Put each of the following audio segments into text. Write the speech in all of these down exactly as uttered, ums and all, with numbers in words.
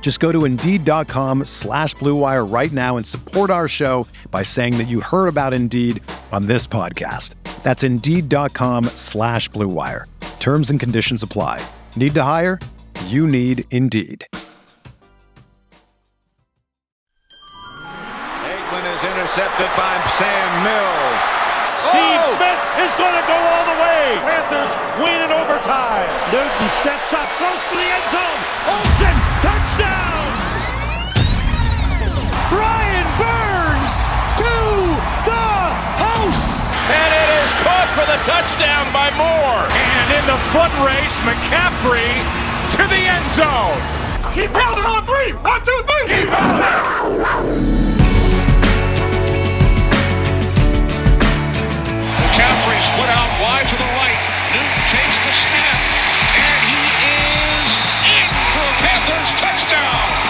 Just go to Indeed.com slash Blue Wire right now and support our show by saying that you heard about Indeed on this podcast. That's Indeed.com slash Blue Wire. Terms and conditions apply. Need to hire? You need Indeed. Aikman is intercepted by Sam Mills. Steve oh! Smith is going to go all the way. Panthers win in overtime. Newton steps up close for the end zone. Olsen, touchdown! Brian Burns to the house. And it is caught for the touchdown by Moore. And in the foot race, McCaffrey to the end zone. Keep pounding on three. One, two, three. Keep pounding. McCaffrey split out wide to the right. Newton takes the snap, and he is in for a Panthers touchdown.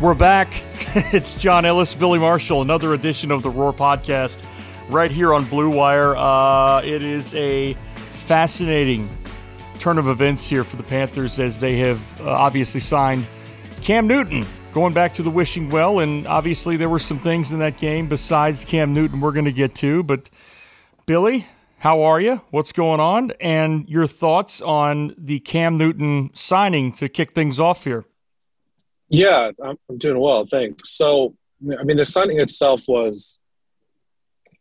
We're back. It's John Ellis, Billy Marshall, another edition of the Roar Podcast right here on Blue Wire. Uh, it is a fascinating turn of events here for the Panthers as they have uh, obviously signed Cam Newton, going back to the wishing well, and obviously there were some things in that game besides Cam Newton we're going to get to. But Billy, how are you? What's going on? And your thoughts on the Cam Newton signing to kick things off here? Yeah, I'm doing well, thanks. So, I mean, the signing itself was,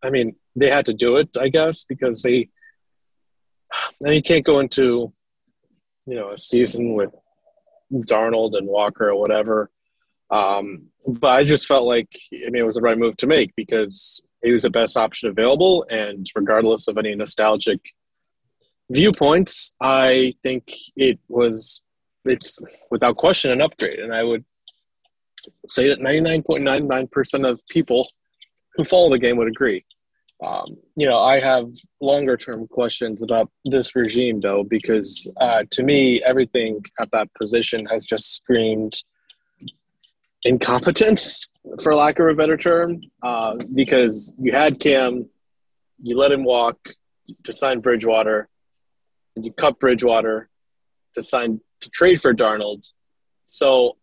I mean, they had to do it, I guess, because they And you can't go into, you know, a season with Darnold and Walker or whatever. Um, but I just felt like, I mean, it was the right move to make because he was the best option available. And regardless of any nostalgic viewpoints, I think it was, it's without question an upgrade. And I would say that ninety-nine point nine nine percent of people who follow the game would agree. Um, you know, I have longer-term questions about this regime, though, because uh, to me, everything at that position has just screamed incompetence, for lack of a better term, uh, because you had Cam, you let him walk to sign Bridgewater, and you cut Bridgewater to sign to trade for Darnold. So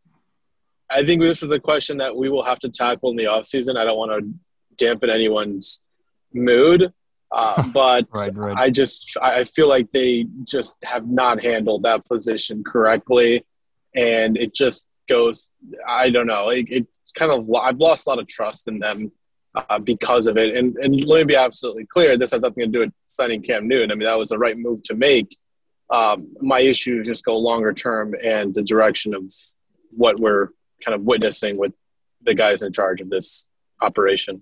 I think this is a question that we will have to tackle in the offseason. I don't want to dampen anyone's mood, uh, but right, right. I just I feel like they just have not handled that position correctly, and it just goes. I don't know. It, it kind of I've lost a lot of trust in them uh, because of it. And and let me be absolutely clear: this has nothing to do with signing Cam Newton. I mean, that was the right move to make. Um, my issues just go longer term and the direction of what we're kind of witnessing with the guys in charge of this operation.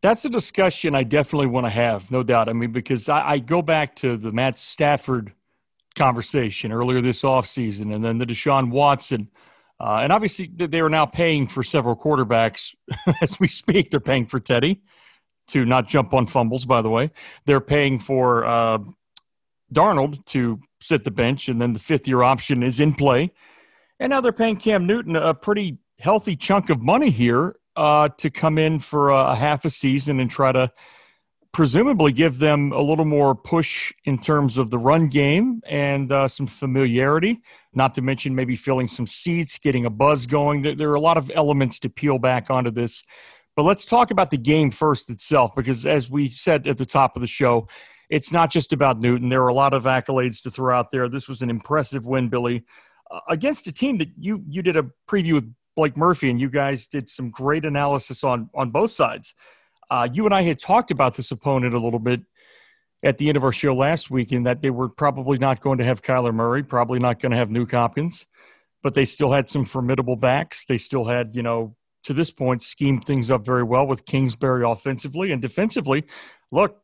That's a discussion I definitely want to have, no doubt. I mean, because I, I go back to the Matt Stafford conversation earlier this offseason and then the Deshaun Watson. Uh, and obviously they are now paying for several quarterbacks as we speak. They're paying for Teddy to not jump on fumbles, by the way. They're paying for uh, Darnold to sit the bench, and then the fifth-year option is in play. And now they're paying Cam Newton a pretty healthy chunk of money here Uh, to come in for a, a half a season and try to presumably give them a little more push in terms of the run game and uh, some familiarity, not to mention maybe filling some seats, getting a buzz going. There, there are a lot of elements to peel back onto this. But let's talk about the game first itself, because as we said at the top of the show, it's not just about Newton. There are a lot of accolades to throw out there. This was an impressive win, Billy. against a team that you you did a preview with Blake Murphy, and you guys did some great analysis on on both sides. Uh, you and I had talked about this opponent a little bit at the end of our show last week, in that they were probably not going to have Kyler Murray, probably not going to have Nuke Hopkins, but they still had some formidable backs. They still had, you know, to this point, schemed things up very well with Kingsbury offensively and defensively. Look,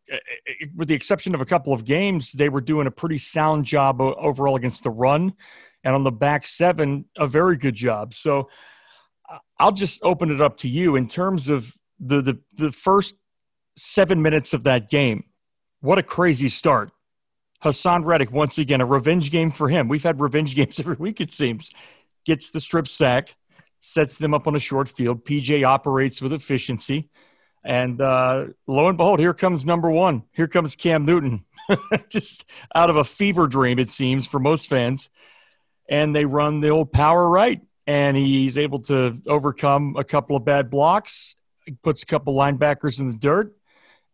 with the exception of a couple of games, they were doing a pretty sound job overall against the run, and on the back seven, a very good job. So I'll just open it up to you in terms of the the, the first seven minutes of that game. What a crazy start. Hassan Reddick, once again, a revenge game for him. We've had revenge games every week, it seems. Gets the strip sack, sets them up on a short field. P J operates with efficiency. And uh, lo and behold, here comes number one. Here comes Cam Newton. Just out of a fever dream, it seems, for most fans. And they run the old power right. And he's able to overcome a couple of bad blocks. He puts a couple linebackers in the dirt.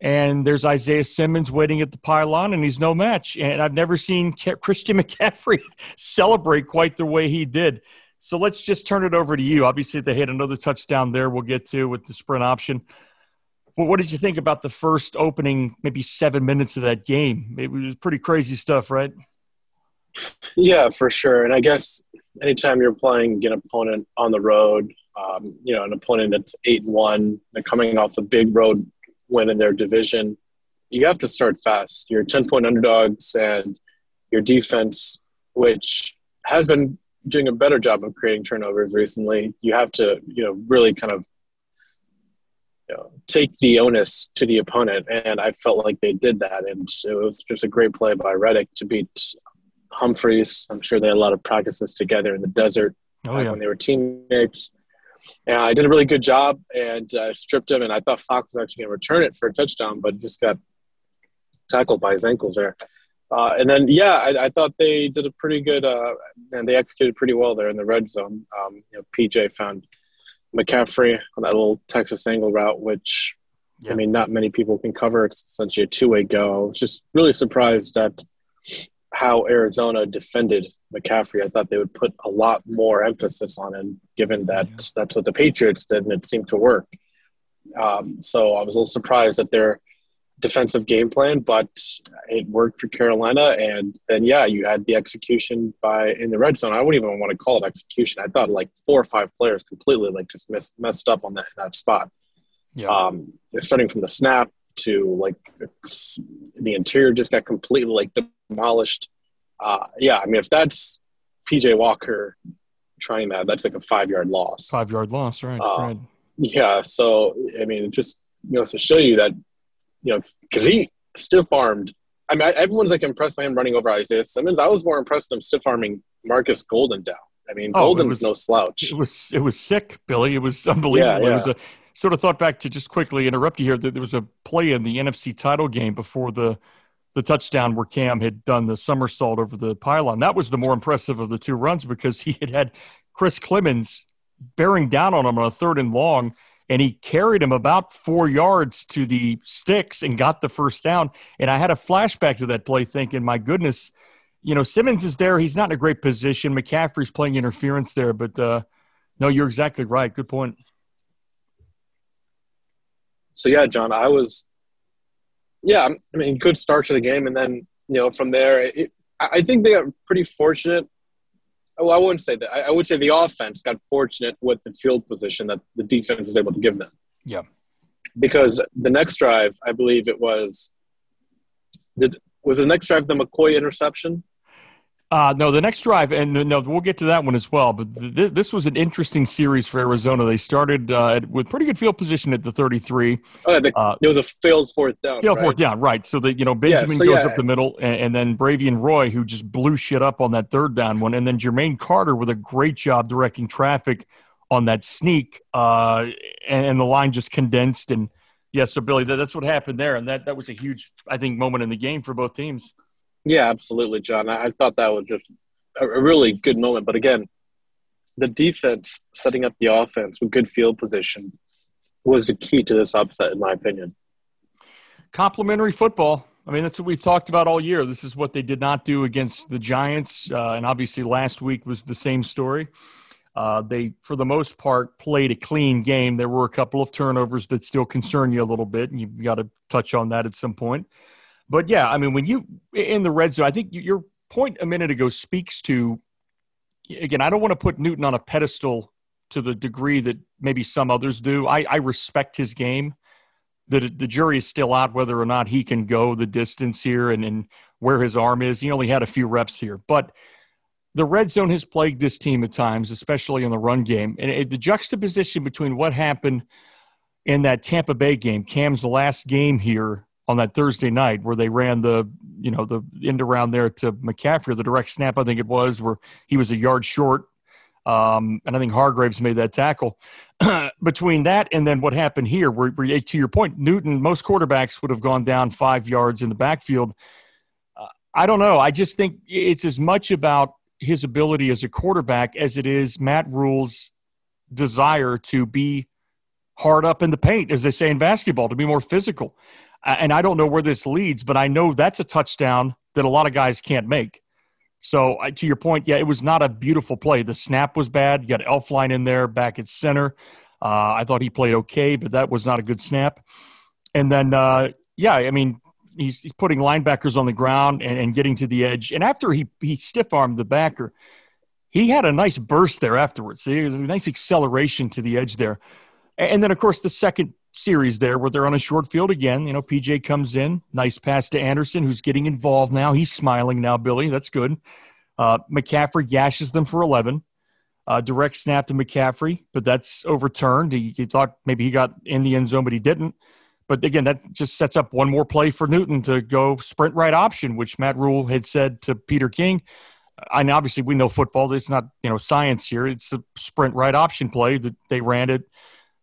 And there's Isaiah Simmons waiting at the pylon, and he's no match. And I've never seen Christian McCaffrey celebrate quite the way he did. So let's just turn it over to you. Obviously, they hit another touchdown there we'll get to with the sprint option. But what did you think about the first opening maybe seven minutes of that game? It was pretty crazy stuff, right? Yeah, for sure. And I guess anytime you're playing an opponent on the road, um, you know, an opponent that's eight and one, they're coming off a big road win in their division, you have to start fast. You're ten-point underdogs, and your defense, which has been doing a better job of creating turnovers recently, you have to, you know, really kind of you know, take the onus to the opponent, and I felt like they did that, and it was just a great play by Reddick to beat Humphreys. I'm sure they had a lot of practices together in the desert oh, yeah. when they were teammates. And I did a really good job and uh, stripped him, and I thought Fox was actually going to return it for a touchdown, but just got tackled by his ankles there. Uh, and then, yeah, I, I thought they did a pretty good uh, – and they executed pretty well there in the red zone. Um, you know, P J found McCaffrey on that little Texas angle route, which, yeah. I mean, not many people can cover. It's essentially a two-way go. I was just really surprised at how Arizona defended McCaffrey. I thought they would put a lot more emphasis on him, given that yeah. that's what the Patriots did, and it seemed to work. Um, so I was a little surprised at their defensive game plan, but it worked for Carolina. And then, yeah, you had the execution by in the red zone. I wouldn't even want to call it execution. I thought like four or five players completely like just mess, messed up on that, that spot. Yeah. Um, starting from the snap to like the interior just got completely like demolished. Uh, yeah, I mean, if that's P J Walker trying that, that's like a five-yard loss. Five-yard loss, right, um, right. Yeah, so, I mean, it just you know, to show you that, you know, because he stiff-armed. I mean, I, everyone's, like, impressed by him running over Isaiah Simmons. I was more impressed with him stiff-arming Marcus Golden down. I mean, oh, Golden's was, no slouch. It was it was sick, Billy. It was unbelievable. Yeah, yeah. It was a sort of thought back to just quickly interrupt you here. That there was a play in the N F C title game before the – the touchdown where Cam had done the somersault over the pylon. That was the more impressive of the two runs because he had had Chris Clemens bearing down on him on a third and long, and he carried him about four yards to the sticks and got the first down. And I had a flashback to that play thinking, my goodness, you know, Simmons is there. He's not in a great position. McCaffrey's playing interference there. But, uh, no, you're exactly right. Good point. So, yeah, John, I was – Yeah, I mean, good start to the game. And then, you know, from there, it, I think they got pretty fortunate. Well, I wouldn't say that. I would say the offense got fortunate with the field position that the defense was able to give them. Yeah. Because the next drive, I believe it was – was the next drive the McCoy interception? Uh, no, the next drive – and no, we'll get to that one as well. But th- this was an interesting series for Arizona. They started uh, with pretty good field position at the thirty-three. Oh, yeah, the, uh, it was a failed fourth down, Failed right? fourth down, right. So, the, you know, Benjamin yeah, so, goes yeah. up the middle, and, and then Bravian Roy, who just blew shit up on that third down one, and then Jermaine Carter with a great job directing traffic on that sneak, uh, and, and the line just condensed. And, yeah, so, Billy, that, that's what happened there. And that, that was a huge, I think, moment in the game for both teams. Yeah, absolutely, John. I, I thought that was just a, a really good moment. But again, the defense setting up the offense with good field position was the key to this upset, in my opinion. Complimentary football. I mean, that's what we've talked about all year. This is what they did not do against the Giants, uh, and obviously last week was the same story. Uh, they, for the most part, played a clean game. There were a couple of turnovers that still concern you a little bit, and you've got to touch on that at some point. But, yeah, I mean, when you – in the red zone, I think your point a minute ago speaks to – again, I don't want to put Newton on a pedestal to the degree that maybe some others do. I, I respect his game. The, the jury is still out whether or not he can go the distance here and, and where his arm is. He only had a few reps here. But the red zone has plagued this team at times, especially in the run game. And it, the juxtaposition between what happened in that Tampa Bay game, Cam's last game here on that Thursday night where they ran the, you know, the end around there to McCaffrey, the direct snap, I think it was, where he was a yard short. Um, and I think Hargraves made that tackle. Between that and then what happened here, where, where, to your point, Newton, most quarterbacks would have gone down five yards in the backfield. Uh, I don't know. I just think it's as much about his ability as a quarterback as it is Matt Rule's desire to be hard up in the paint, as they say in basketball, to be more physical. Uh, and I don't know where this leads, but I know that's a touchdown that a lot of guys can't make. So, to your point, yeah, it was not a beautiful play. The snap was bad. You got Elflein in there back at center. Uh, I thought he played okay, but that was not a good snap. And then, uh, yeah, I mean, he's, he's putting linebackers on the ground and, and getting to the edge. And after he, he stiff-armed the backer, he had a nice burst there afterwards. There was a nice acceleration to the edge there. And then, of course, the second series there where they're on a short field again. You know, P J comes in. Nice pass to Anderson, who's getting involved now. He's smiling now, Billy. That's good. Uh, McCaffrey gashes them for eleven. Uh, direct snap to McCaffrey, but that's overturned. He, he thought maybe he got in the end zone, but he didn't. But, again, that just sets up one more play for Newton to go sprint right option, which Matt Rule had said to Peter King. And obviously we know football. It's not, you know, science here. It's a sprint right option play that they ran it.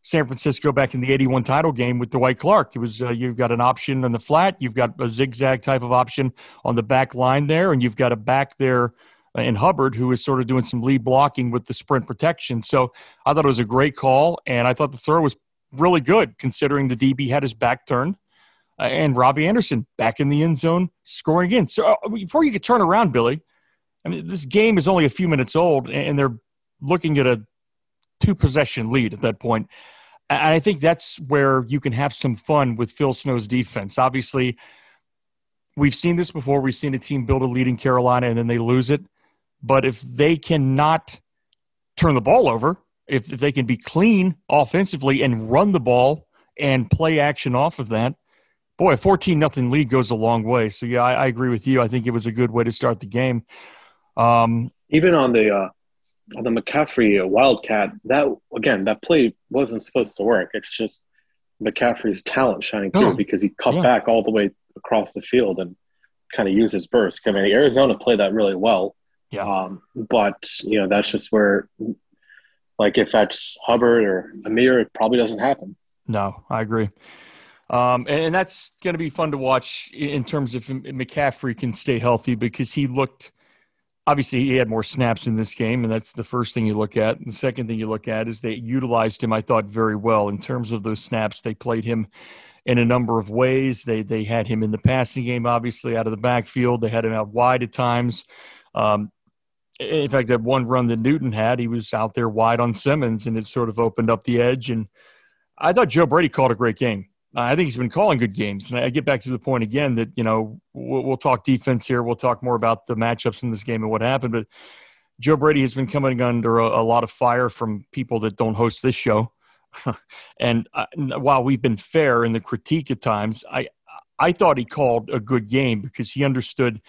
San Francisco back in the eighty-one title game with Dwight Clark. It was uh, you've got an option on the flat. You've got a zigzag type of option on the back line there, and you've got a back there in Hubbard who is sort of doing some lead blocking with the sprint protection. So I thought it was a great call, and I thought the throw was really good considering the D B had his back turned. Uh, and Robbie Anderson back in the end zone scoring again. So uh, before you could turn around, Billy, I mean, this game is only a few minutes old, and they're looking at a two-possession lead at that point. And I think that's where you can have some fun with Phil Snow's defense. Obviously, we've seen this before. We've seen a team build a lead in Carolina, and then they lose it. But if they cannot turn the ball over, if, if they can be clean offensively and run the ball and play action off of that, boy, a fourteen nothing lead goes a long way. So, yeah, I, I agree with you. I think it was a good way to start the game. Um, Even on the uh... – On the McCaffrey uh, Wildcat, that again, that play wasn't supposed to work. It's just McCaffrey's talent shining through oh, because he cut yeah. back all the way across the field and kind of used his burst. I mean, Arizona played that really well. Yeah. Um, but, you know, that's just where, like, if that's Hubbard or Amir, it probably doesn't happen. No, I agree. Um, and, and that's going to be fun to watch in terms of McCaffrey can stay healthy because he looked – obviously, he had more snaps in this game, and that's the first thing you look at. And the second thing you look at is they utilized him, I thought, very well. In terms of those snaps, they played him in a number of ways. They they had him in the passing game, obviously, out of the backfield. They had him out wide at times. Um, in fact, that one run that Newton had, he was out there wide on Simmons, and it sort of opened up the edge. And I thought Joe Brady called a great game. I think he's been calling good games. And I get back to the point again that, you know, we'll, we'll talk defense here. We'll talk more about the matchups in this game and what happened. But Joe Brady has been coming under a, a lot of fire from people that don't host this show. and uh, while we've been fair in the critique at times, I, I thought he called a good game because he understood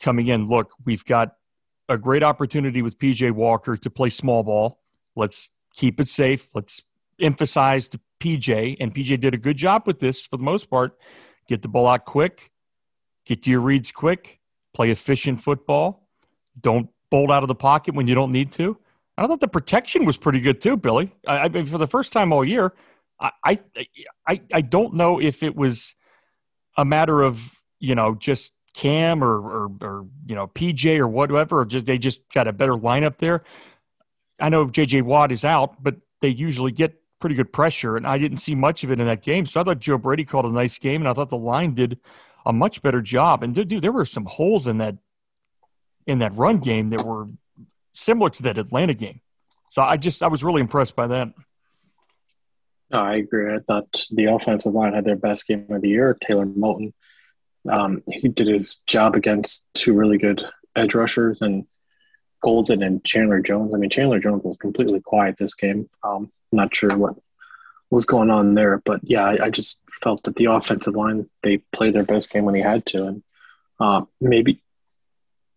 coming in, look, we've got a great opportunity with P J Walker to play small ball. Let's keep it safe. Let's emphasize to P J, and P J did a good job with this for the most part. Get the ball out quick, get to your reads quick, play efficient football. Don't bolt out of the pocket when you don't need to. I thought the protection was pretty good too, Billy. I, I for the first time all year, I, I I don't know if it was a matter of, you know, just Cam or or, or you know P J or whatever, or just they just got a better lineup there. I know J J Watt is out, but they usually get pretty good pressure, and I didn't see much of it in that game. So I thought Joe Brady called a nice game, and I thought the line did a much better job. And dude, there were some holes in that in that run game that were similar to that Atlanta game. So I just I was really impressed by that. No, I agree. I thought the offensive line had their best game of the year. Taylor Moton, um, he did his job against two really good edge rushers and Golden and Chandler Jones. I mean, Chandler Jones was completely quiet this game. Um, I'm not sure what was going on there, but yeah, I, I just felt that the offensive line, they played their best game when they had to, and uh, maybe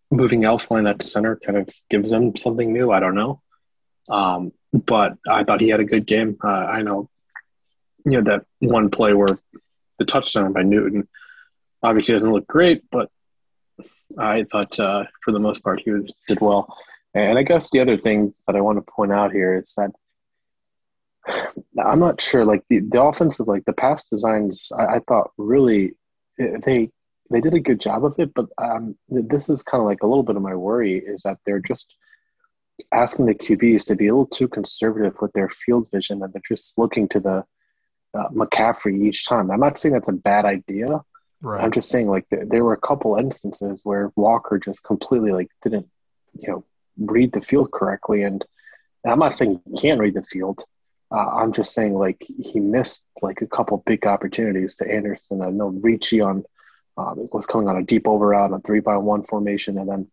moving Elflein at center kind of gives them something new. I don't know, um, but I thought he had a good game. Uh, I know, you know, that one play where the touchdown by Newton obviously doesn't look great, but I thought uh, for the most part he was, did well. And I guess the other thing that I want to point out here is that I'm not sure, like the, the offensive, like the pass designs, I, I thought really they they did a good job of it, but um, this is kind of like a little bit of my worry is that they're just asking the Q Bs to be a little too conservative with their field vision, and they're just looking to the uh, McCaffrey each time. I'm not saying that's a bad idea. Right. I'm just saying, like, there, there were a couple instances where Walker just completely, like, didn't, you know, read the field correctly. And I'm not saying he can't read the field. Uh, I'm just saying, like, he missed, like, a couple big opportunities to Anderson. I know Ricci on um, was coming on a deep over route on three-by-one formation. And then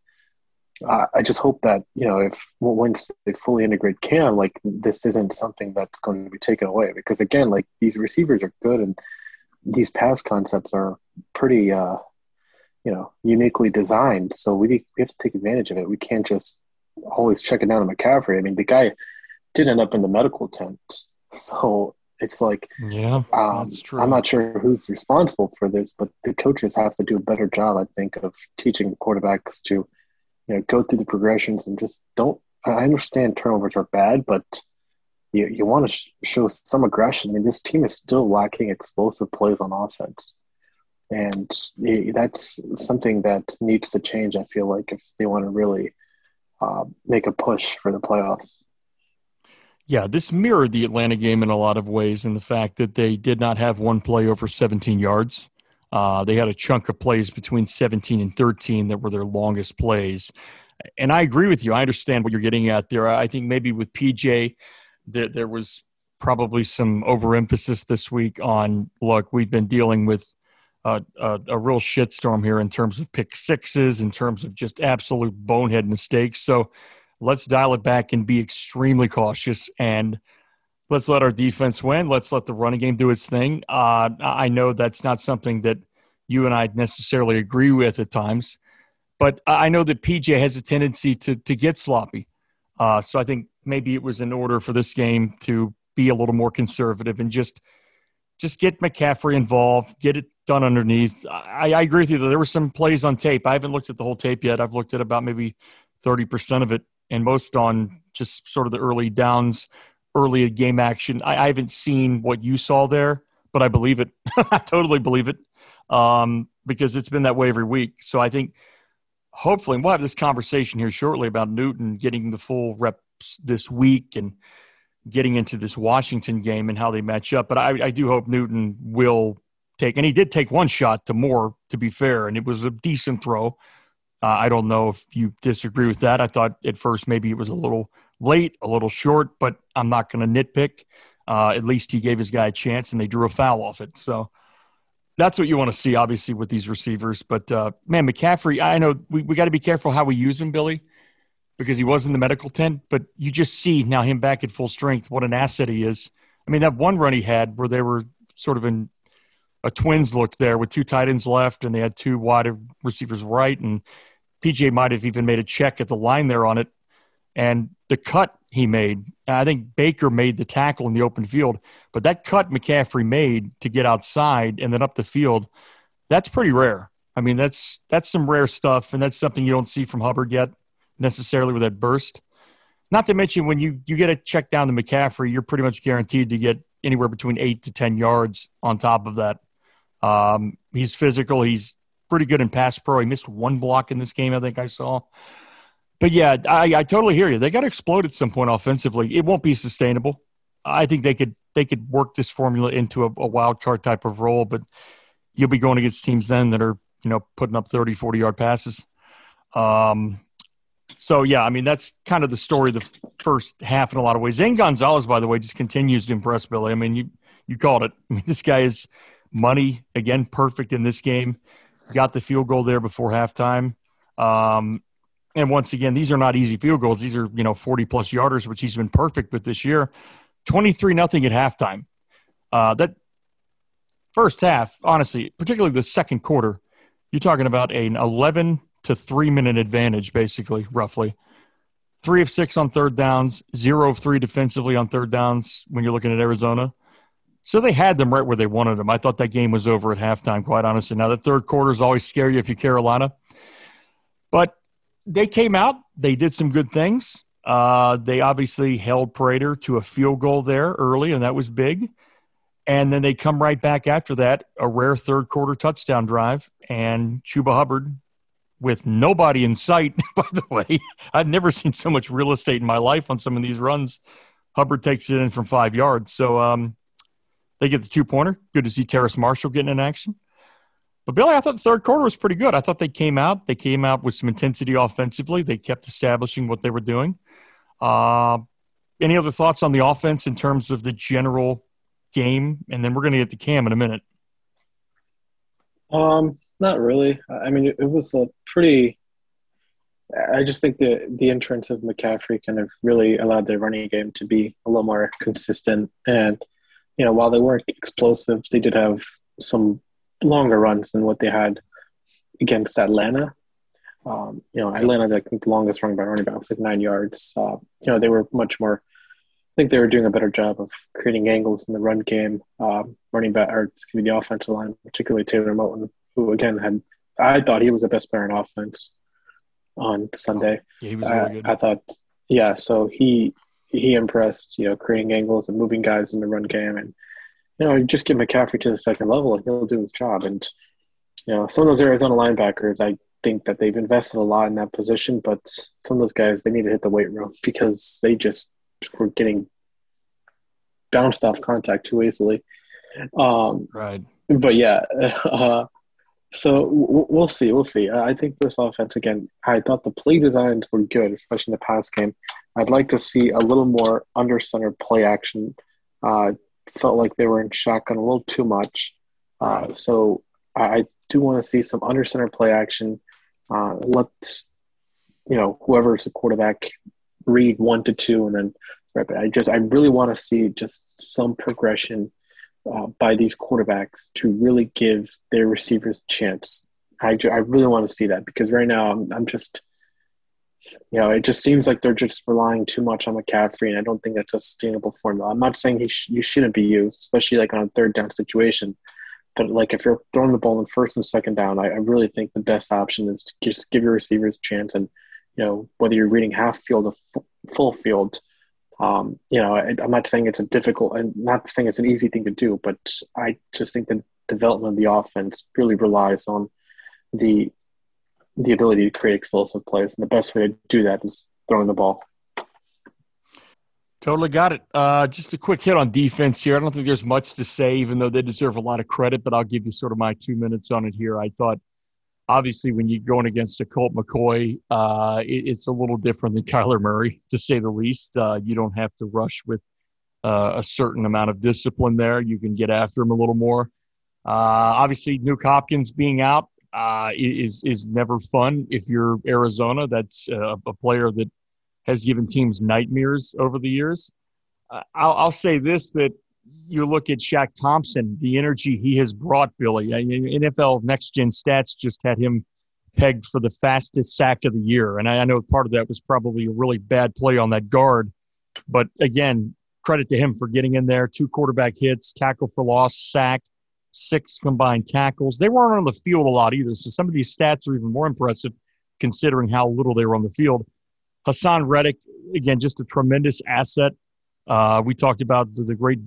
uh, I just hope that, you know, if once they fully integrate Cam, like, this isn't something that's going to be taken away. Because, again, like, these receivers are good and these pass concepts are pretty, uh, you know, uniquely designed. So we need, we have to take advantage of it. We can't just always check it down to McCaffrey. I mean, the guy did end up in the medical tent. So it's like, yeah, um, that's true. I'm not sure who's responsible for this, but the coaches have to do a better job, I think, of teaching quarterbacks to, you know, go through the progressions and just don't. I understand turnovers are bad, but You, you want to sh- show some aggression. I mean, this team is still lacking explosive plays on offense. And that's something that needs to change, I feel like, if they want to really uh, make a push for the playoffs. Yeah, this mirrored the Atlanta game in a lot of ways in the fact that they did not have one play over seventeen yards. Uh, they had a chunk of plays between seventeen and thirteen that were their longest plays. And I agree with you. I understand what you're getting at there. I think maybe with P J – There, there was probably some overemphasis this week on, look, we've been dealing with uh, a, a real shitstorm here in terms of pick sixes, in terms of just absolute bonehead mistakes. So let's dial it back and be extremely cautious, and let's let our defense win. Let's let the running game do its thing. Uh, I know that's not something that you and I necessarily agree with at times, but I know that P J has a tendency to to get sloppy. Uh, so I think maybe it was in order for this game to be a little more conservative and just just get McCaffrey involved, get it done underneath. I, I agree with you, though. There were some plays on tape. I haven't looked at the whole tape yet. I've looked at about maybe thirty percent of it, and most on just sort of the early downs, early game action. I, I haven't seen what you saw there, but I believe it. I totally believe it um, because it's been that way every week. So I think hopefully – and we'll have this conversation here shortly about Newton getting the full rep this week and getting into this Washington game and how they match up. But I, I do hope Newton will take, and he did take one shot to Moore, to be fair, and it was a decent throw. Uh, I don't know if you disagree with that. I thought at first maybe it was a little late, a little short, but I'm not going to nitpick. Uh, at least he gave his guy a chance and they drew a foul off it. So that's what you want to see, obviously, with these receivers. But, uh, man, McCaffrey, I know we, we got to be careful how we use him, Billy, because he was in the medical tent, but you just see now him back at full strength, what an asset he is. I mean, that one run he had where they were sort of in a twins look there with two tight ends left and they had two wide receivers right, and P J might have even made a check at the line there on it. And the cut he made, I think Baker made the tackle in the open field, but that cut McCaffrey made to get outside and then up the field, that's pretty rare. I mean, that's that's some rare stuff, and that's something you don't see from Hubbard yet, necessarily, with that burst. Not to mention, when you, you get a check down to McCaffrey, you're pretty much guaranteed to get anywhere between eight to ten yards on top of that. Um, he's physical. He's pretty good in pass pro. He missed one block in this game, I think I saw. But, yeah, I, I totally hear you. They got to explode at some point offensively. It won't be sustainable. I think they could they could work this formula into a, a wild card type of role, but you'll be going against teams then that are, you know, putting up thirty, forty yard passes. Um, so, yeah, I mean, that's kind of the story of the first half in a lot of ways. Zane Gonzalez, by the way, just continues to impress, Billy. I mean, you, you called it. I mean, this guy is money, again, perfect in this game. Got the field goal there before halftime. Um, and once again, these are not easy field goals. These are, you know, forty-plus yarders, which he's been perfect with this year. twenty-three nothing at halftime. Uh, that first half, honestly, particularly the second quarter, you're talking about an eleven to three minute advantage, basically, roughly. Three of six on third downs, zero of three defensively on third downs when you're looking at Arizona. So they had them right where they wanted them. I thought that game was over at halftime, quite honestly. Now, the third quarters always scare you if you're Carolina. But they came out. They did some good things. Uh, they obviously held Prater to a field goal there early, and that was big. And then they come right back after that, a rare third-quarter touchdown drive, and Chuba Hubbard, with nobody in sight, by the way. I've never seen so much real estate in my life on some of these runs. Hubbard takes it in from five yards. So, um, they get the two-pointer. Good to see Terrace Marshall getting in action. But, Billy, I thought the third quarter was pretty good. I thought they came out. They came out with some intensity offensively. They kept establishing what they were doing. Uh, any other thoughts on the offense in terms of the general game? And then we're going to get to Cam in a minute. Um, not really. I mean, it was a pretty – I just think the, the entrance of McCaffrey kind of really allowed their running game to be a little more consistent. And – you know, while they weren't explosive, they did have some longer runs than what they had against Atlanta. Um, you know, Atlanta, I think the longest run by running back was like nine yards. Uh, you know, they were much more – I think they were doing a better job of creating angles in the run game, uh, running back – or excuse me, the offensive line, particularly Taylor Moton, who, again, had – I thought he was the best player in offense on Sunday. Yeah, he was really uh, good. I thought – yeah, so he – He impressed, you know, creating angles and moving guys in the run game. And, you know, just get McCaffrey to the second level and he'll do his job. And, you know, some of those Arizona linebackers, I think that they've invested a lot in that position, but some of those guys, they need to hit the weight room because they just were getting bounced off contact too easily. Um, right. But, yeah, uh, so we'll see. We'll see. I think this offense, again, I thought the play designs were good, especially in the pass game. I'd like to see a little more under center play action. Uh, felt like they were in shotgun a little too much. Uh, so I do want to see some under center play action. Uh, let's, you know, whoever's the quarterback read one to two, and then right there. I just I really want to see just some progression uh, by these quarterbacks to really give their receivers a chance. I I really want to see that because right now I'm, I'm just. You know, it just seems like they're just relying too much on McCaffrey, and I don't think that's a sustainable formula. I'm not saying he sh- you shouldn't be used, especially like on a third down situation. But like if you're throwing the ball in first and second down, I, I really think the best option is to just give your receivers a chance. And, you know, whether you're reading half field or f- full field, um, you know, I, I'm not saying it's a difficult and not saying it's an easy thing to do, but I just think the development of the offense really relies on the – the ability to create explosive plays. And the best way to do that is throwing the ball. Totally got it. Uh, just a quick hit on defense here. I don't think there's much to say, even though they deserve a lot of credit, but I'll give you sort of my two minutes on it here. I thought, obviously, when you're going against a Colt McCoy, uh, it, it's a little different than Kyler Murray, to say the least. Uh, you don't have to rush with uh, a certain amount of discipline there. You can get after him a little more. Uh, obviously, Nuke Hopkins being out, Uh, is is never fun if you're Arizona. That's uh, a player that has given teams nightmares over the years. Uh, I'll, I'll say this, that you look at Shaq Thompson, the energy he has brought, Billy. I mean, N F L Next Gen Stats just had him pegged for the fastest sack of the year. And I, I know part of that was probably a really bad play on that guard. But, again, credit to him for getting in there. Two quarterback hits, tackle for loss, sack. Six combined tackles. They weren't on the field a lot either, so some of these stats are even more impressive considering how little they were on the field. Hassan Reddick, again, just a tremendous asset. Uh, we talked about the great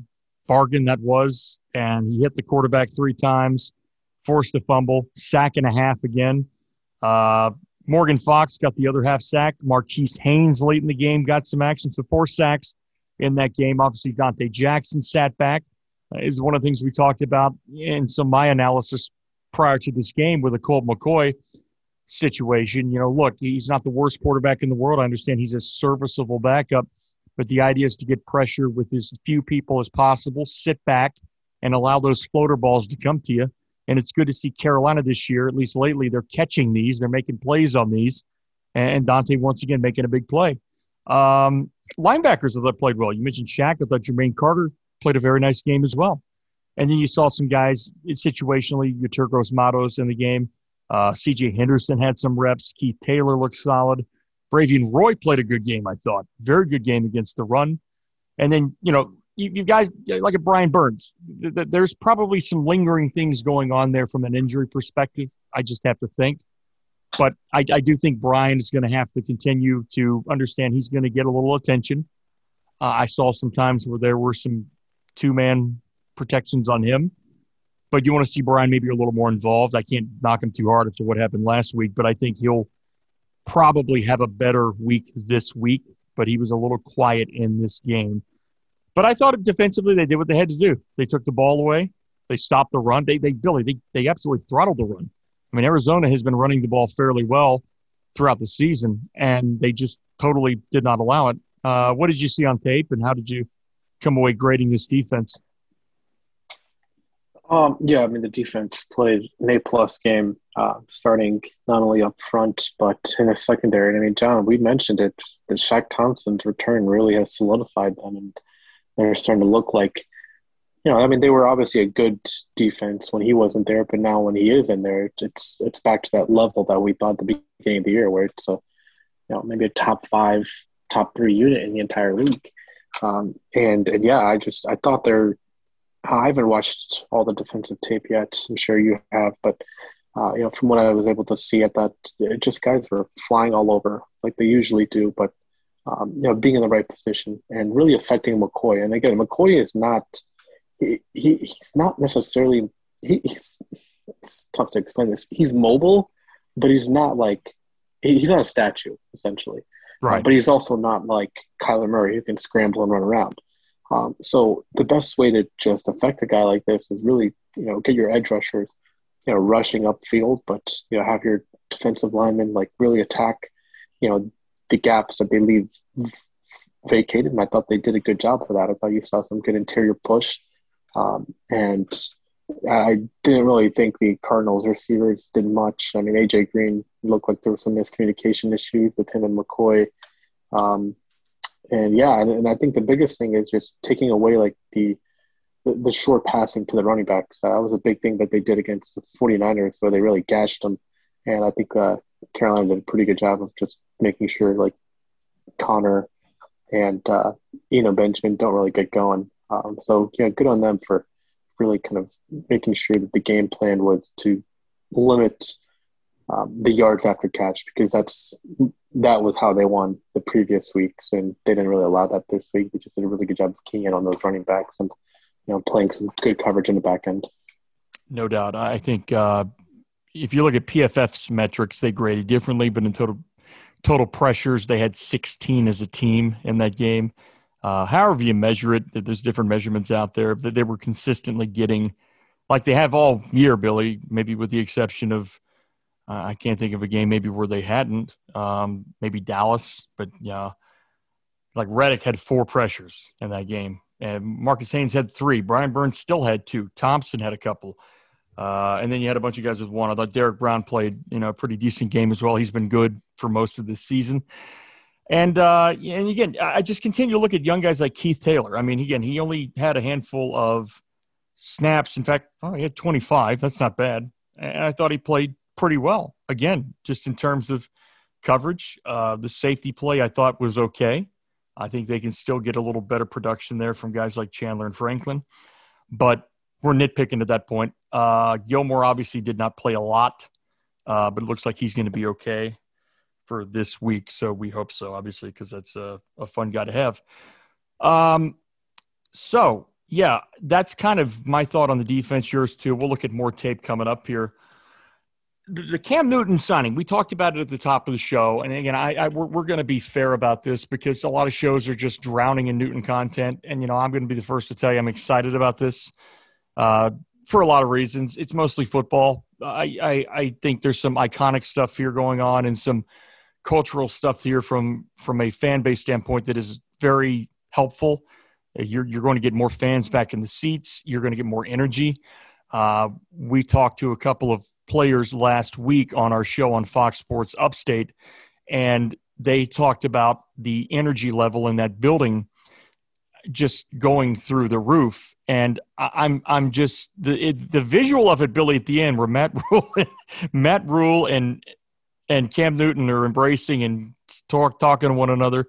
bargain that was, and he hit the quarterback three times, forced a fumble, sack and a half again. Uh, Morgan Fox got the other half sack. Marquise Haynes late in the game got some action, so four sacks in that game. Obviously, Dante Jackson sat back. Is one of the things we talked about in some of my analysis prior to this game with a Colt McCoy situation. You know, look, he's not the worst quarterback in the world. I understand he's a serviceable backup, but the idea is to get pressure with as few people as possible, sit back, and allow those floater balls to come to you. And it's good to see Carolina this year, at least lately, they're catching these. They're making plays on these. And Dante, once again, making a big play. Um, linebackers, I thought, played well. You mentioned Shaq. I thought Jermaine Carter played a very nice game as well. And then you saw some guys situationally, Yuturgos Matos in the game. Uh, C J Henderson had some reps. Keith Taylor looked solid. Bravian Roy played a good game, I thought. Very good game against the run. And then, you know, you, you guys, like a Brian Burns, th- th- there's probably some lingering things going on there from an injury perspective, I just have to think. But I, I do think Brian is going to have to continue to understand he's going to get a little attention. Uh, I saw some times where there were some two-man protections on him. But you want to see Brian maybe a little more involved. I can't knock him too hard after what happened last week, but I think he'll probably have a better week this week. But he was a little quiet in this game. But I thought defensively they did what they had to do. They took the ball away. They stopped the run. They, they Billy, they, they absolutely throttled the run. I mean, Arizona has been running the ball fairly well throughout the season, and they just totally did not allow it. Uh, what did you see on tape, and how did you come away grading this defense? Um, yeah, I mean, the defense played an A-plus game, uh, starting not only up front, but in the secondary. And I mean, John, we mentioned it, that Shaq Thompson's return really has solidified them, and they're starting to look like, you know, I mean, they were obviously a good defense when he wasn't there, but now when he is in there, it's it's back to that level that we thought at the beginning of the year, where it's a, you know, maybe a top five, top three unit in the entire league. Um, and, and yeah, I just, I thought they're, I haven't watched all the defensive tape yet. I'm sure you have, but uh, you know, from what I was able to see at that, it just guys were flying all over like they usually do, but um, you know, being in the right position and really affecting McCoy. And again, McCoy is not, he, he he's not necessarily, he, he's, it's tough to explain this. He's mobile, but he's not like, he, he's not a statue essentially. Right. Uh, but he's also not like Kyler Murray who can scramble and run around. Um, so the best way to just affect a guy like this is really, you know, get your edge rushers, you know, rushing upfield, but, you know, have your defensive linemen, like, really attack, you know, the gaps that they leave vacated. And I thought they did a good job of that. I thought you saw some good interior push. Um, and I didn't really think the Cardinals receivers did much. I mean, A J Green looked like there was some miscommunication issues with him and McCoy. Um And, yeah, and, and I think the biggest thing is just taking away, like, the, the the short passing to the running backs. That was a big thing that they did against the 49ers where they really gashed them. And I think uh, Carolina did a pretty good job of just making sure, like, Connor and, uh, you know, Benjamin don't really get going. Um, so, yeah, good on them for really kind of making sure that the game plan was to limit um, the yards after catch, because that's – that was how they won the previous weeks, and they didn't really allow that this week. They just did a really good job of keying in on those running backs and, you know, playing some good coverage in the back end. No doubt. I think uh, if you look at P F F's metrics, they graded differently, but in total total pressures, they had sixteen as a team in that game. Uh, however you measure it, there's different measurements out there, but they were consistently getting, like they have all year, Billy, maybe with the exception of, Uh, I can't think of a game maybe where they hadn't. Um, maybe Dallas, but yeah, like Reddick had four pressures in that game, and Marcus Haynes had three. Brian Burns still had two. Thompson had a couple, uh, and then you had a bunch of guys with one. I thought Derek Brown played, you know, a pretty decent game as well. He's been good for most of this season, and uh, and again, I just continue to look at young guys like Keith Taylor. I mean, again, he only had a handful of snaps. In fact, oh, he had twenty-five. That's not bad, and I thought he played pretty well. Again, just in terms of coverage, uh, the safety play I thought was okay. I think they can still get a little better production there from guys like Chandler and Franklin, but we're nitpicking at that point. Uh, Gilmore obviously did not play a lot, uh, but it looks like he's going to be okay for this week. So we hope so, obviously, because that's a, a fun guy to have. Um, so yeah, that's kind of my thought on the defense, yours too. We'll look at more tape coming up here. The Cam Newton signing, we talked about it at the top of the show. And again, I, I we're, we're going to be fair about this because a lot of shows are just drowning in Newton content. And, you know, I'm going to be the first to tell you I'm excited about this uh, for a lot of reasons. It's mostly football. I, I, I think there's some iconic stuff here going on and some cultural stuff here from, from a fan base standpoint that is very helpful. You're, you're going to get more fans back in the seats. You're going to get more energy. Uh, we talked to a couple of players last week on our show on Fox Sports Upstate, and they talked about the energy level in that building just going through the roof. And I'm I'm just the it, the visual of it, Billy, at the end where Matt Rule, Matt Rule and and Cam Newton are embracing and talk talking to one another.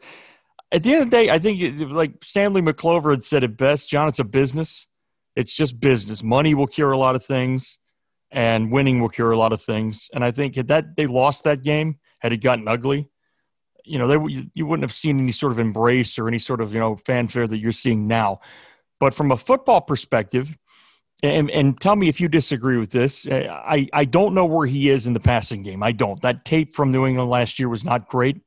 At the end of the day, I think, like Stanley McClover had said it best, John, it's a business. It's just business. Money will cure a lot of things, and winning will cure a lot of things. And I think had that they lost that game, had it gotten ugly, you know, they you wouldn't have seen any sort of embrace or any sort of, you know, fanfare that you're seeing now. But from a football perspective, and, and tell me if you disagree with this, I, I don't know where he is in the passing game. I don't. That tape from New England last year was not great,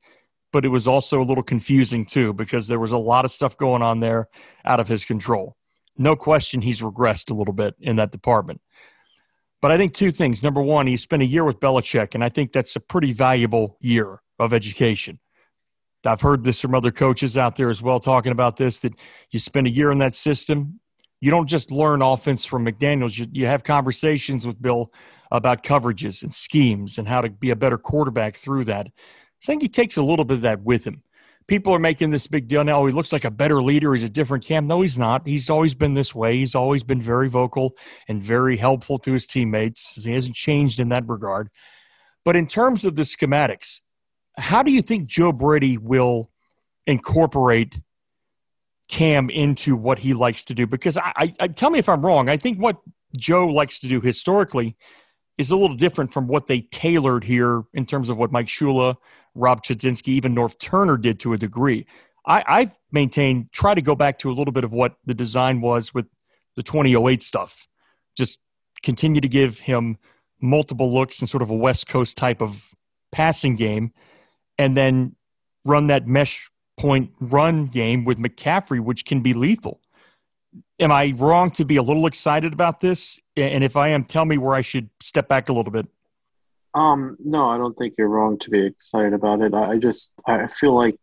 but it was also a little confusing too because there was a lot of stuff going on there out of his control. No question he's regressed a little bit in that department. But I think two things. Number one, he spent a year with Belichick, and I think that's a pretty valuable year of education. I've heard this from other coaches out there as well talking about this, that you spend a year in that system. You don't just learn offense from McDaniels. You, you have conversations with Bill about coverages and schemes and how to be a better quarterback through that. I think he takes a little bit of that with him. People are making this big deal now. He looks like a better leader. He's a different Cam. No, he's not. He's always been this way. He's always been very vocal and very helpful to his teammates. He hasn't changed in that regard. But in terms of the schematics, how do you think Joe Brady will incorporate Cam into what he likes to do? Because I, I tell me if I'm wrong. I think what Joe likes to do historically is a little different from what they tailored here in terms of what Mike Shula, Rob Chudzinski, even North Turner did to a degree. I, I've maintained, try to go back to a little bit of what the design was with the twenty oh eight stuff. Just continue to give him multiple looks and sort of a West Coast type of passing game, and then run that mesh point run game with McCaffrey, which can be lethal. Am I wrong to be a little excited about this? And if I am, tell me where I should step back a little bit. Um, no, I don't think you're wrong to be excited about it. I just I feel like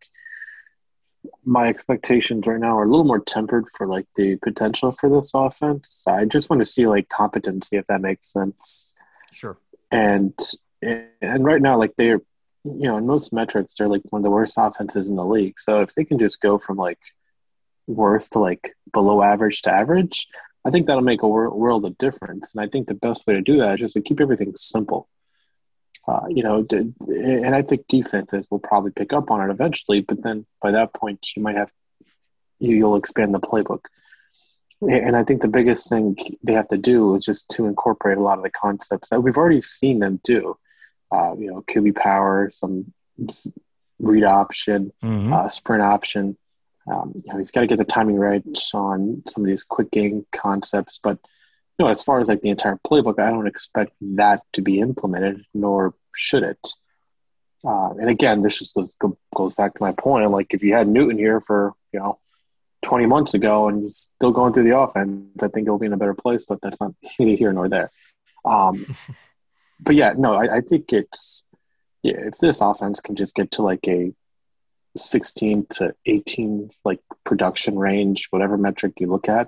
my expectations right now are a little more tempered for like the potential for this offense. I just want to see like competency, if that makes sense. Sure. And and right now, like they're, you know, in most metrics, they're like one of the worst offenses in the league. So if they can just go from like worst to like below average to average, I think that'll make a world of difference. And I think the best way to do that is just to keep everything simple. Uh, you know, and I think defenses will probably pick up on it eventually, but then by that point you might have, you'll expand the playbook. And I think the biggest thing they have to do is just to incorporate a lot of the concepts that we've already seen them do. Uh, you know, Q B power, some read option, mm-hmm. uh, sprint option. Um, you know, he's got to get the timing right on some of these quick game concepts. But, you know, as far as like the entire playbook, I don't expect that to be implemented, nor should it. Uh, and again, this just goes, goes back to my point. Like, if you had Newton here for, you know, twenty months ago and he's still going through the offense, I think it'll be in a better place, but that's not neither here nor there. Um But, yeah, no, I, I think it's yeah, – if this offense can just get to, like, a sixteen to eighteen, like, production range, whatever metric you look at,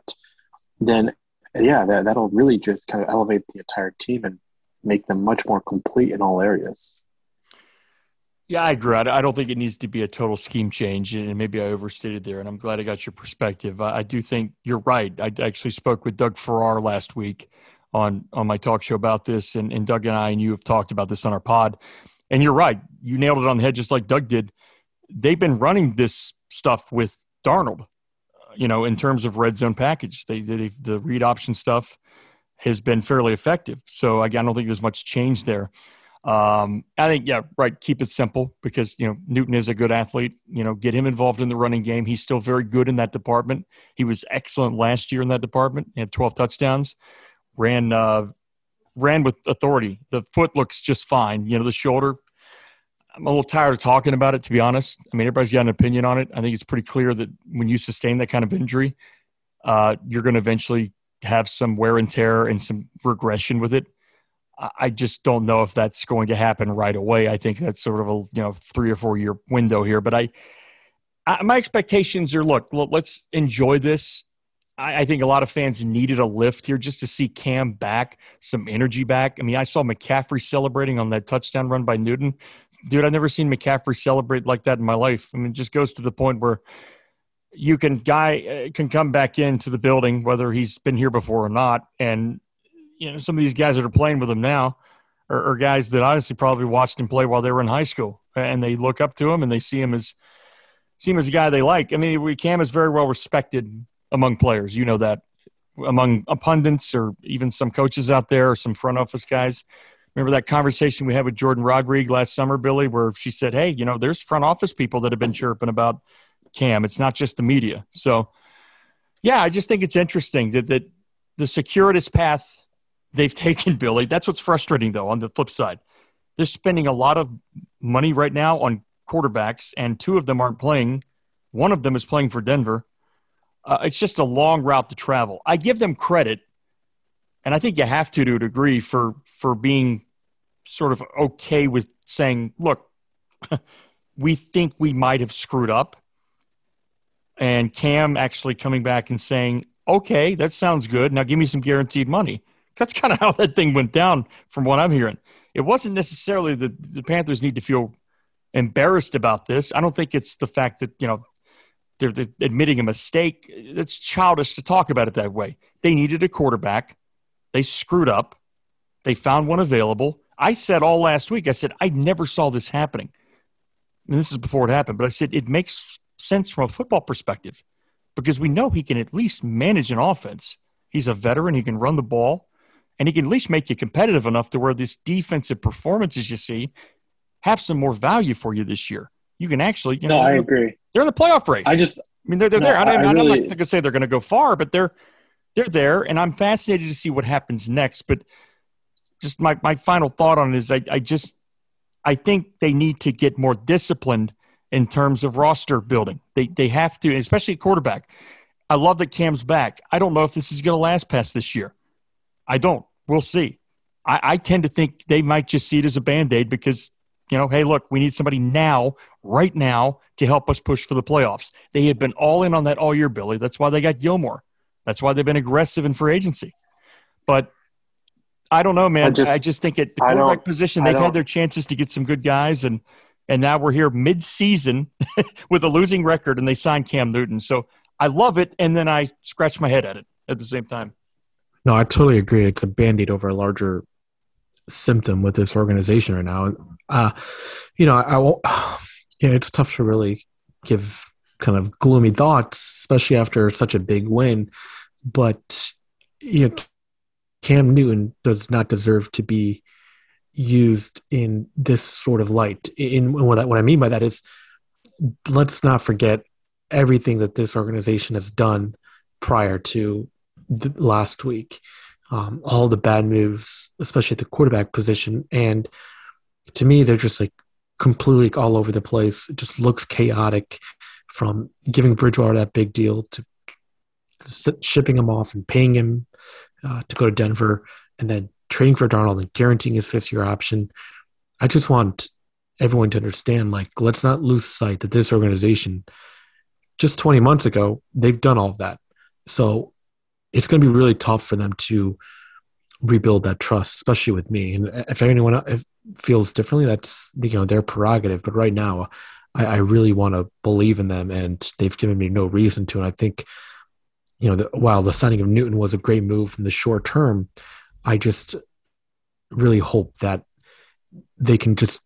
then, yeah, that, that'll really just kind of elevate the entire team and make them much more complete in all areas. Yeah, I agree. I don't think it needs to be a total scheme change, and maybe I overstated there, and I'm glad I got your perspective. I, I do think you're right. I actually spoke with Doug Farrar last week on on my talk show about this, and, and Doug and I and you have talked about this on our pod. And you're right. You nailed it on the head just like Doug did. They've been running this stuff with Darnold, you know, in terms of red zone package. They, they the read option stuff has been fairly effective. So I don't think there's much change there. Um, I think, yeah, right, keep it simple because, you know, Newton is a good athlete. You know, get him involved in the running game. He's still very good in that department. He was excellent last year in that department. He had twelve touchdowns. Ran uh, ran with authority. The foot looks just fine. You know, the shoulder, I'm a little tired of talking about it, to be honest. I mean, everybody's got an opinion on it. I think it's pretty clear that when you sustain that kind of injury, uh, you're going to eventually have some wear and tear and some regression with it. I just don't know if that's going to happen right away. I think that's sort of a, you know, three or four year window here, but I, I my expectations are, look, look, let's enjoy this. I, I think a lot of fans needed a lift here just to see Cam back, some energy back. I mean, I saw McCaffrey celebrating on that touchdown run by Newton. Dude, I've never seen McCaffrey celebrate like that in my life. I mean, it just goes to the point where you can guy uh, can come back into the building, whether he's been here before or not. And, you know, some of these guys that are playing with him now are, are guys that honestly probably watched him play while they were in high school, and they look up to him and they see him as, see him as a guy they like. I mean, we, Cam is very well respected among players. You know that among pundits or even some coaches out there or some front office guys. Remember that conversation we had with Jordan Rodriguez last summer, Billy, where she said, hey, you know, there's front office people that have been chirping about Cam. It's not just the media. So, yeah, I just think it's interesting that, that the circuitous path they've taken, Billy, that's what's frustrating, though, on the flip side. They're spending a lot of money right now on quarterbacks, and two of them aren't playing. One of them is playing for Denver. Uh, it's just a long route to travel. I give them credit. And I think you have to, to a degree, for, for being sort of okay with saying, look, we think we might have screwed up. And Cam actually coming back and saying, okay, that sounds good. Now give me some guaranteed money. That's kind of how that thing went down from what I'm hearing. It wasn't necessarily that the Panthers need to feel embarrassed about this. I don't think it's the fact that, you know, they're, they're admitting a mistake. It's childish to talk about it that way. They needed a quarterback. They screwed up. They found one available. I said all last week, I said, I never saw this happening. And this is before it happened, but I said, it makes sense from a football perspective because we know he can at least manage an offense. He's a veteran. He can run the ball, and he can at least make you competitive enough to where these defensive performances you see have some more value for you this year. You can actually, you know, no, I agree. They're in the playoff race. I just, I mean, they're, they're no, there. I don't, I really, I'm not going to say they're going to go far, but they're, They're there, and I'm fascinated to see what happens next. But just my, my final thought on it is I, I just I think they need to get more disciplined in terms of roster building. They they have to, especially at quarterback. I love that Cam's back. I don't know if this is going to last past this year. I don't. We'll see. I, I tend to think they might just see it as a Band-Aid because, you know, hey, look, we need somebody now, right now, to help us push for the playoffs. They have been all in on that all year, Billy. That's why they got Gilmore. That's why they've been aggressive in free agency. But I don't know, man. I just, I just think at the quarterback position, they've had their chances to get some good guys, and and now we're here mid-season with a losing record, and they signed Cam Newton. So I love it, and then I scratch my head at it at the same time. No, I totally agree. It's a Band-Aid over a larger symptom with this organization right now. Uh, you know, I won't, yeah, it's tough to really give – kind of gloomy thoughts, especially after such a big win. But, you know, Cam Newton does not deserve to be used in this sort of light. In what I mean by that is, let's not forget everything that this organization has done prior to last week. Um, all the bad moves, especially at the quarterback position. And to me, they're just like completely all over the place. It just looks chaotic. From giving Bridgewater that big deal to shipping him off and paying him uh, to go to Denver and then trading for Darnold and guaranteeing his fifth-year option. I just want everyone to understand, like, let's not lose sight that this organization, just twenty months ago, they've done all of that. So it's going to be really tough for them to rebuild that trust, especially with me. And if anyone feels differently, that's, you know, their prerogative. But right now, I, I really want to believe in them, and they've given me no reason to. And I think, you know, the, while the signing of Newton was a great move in the short term, I just really hope that they can just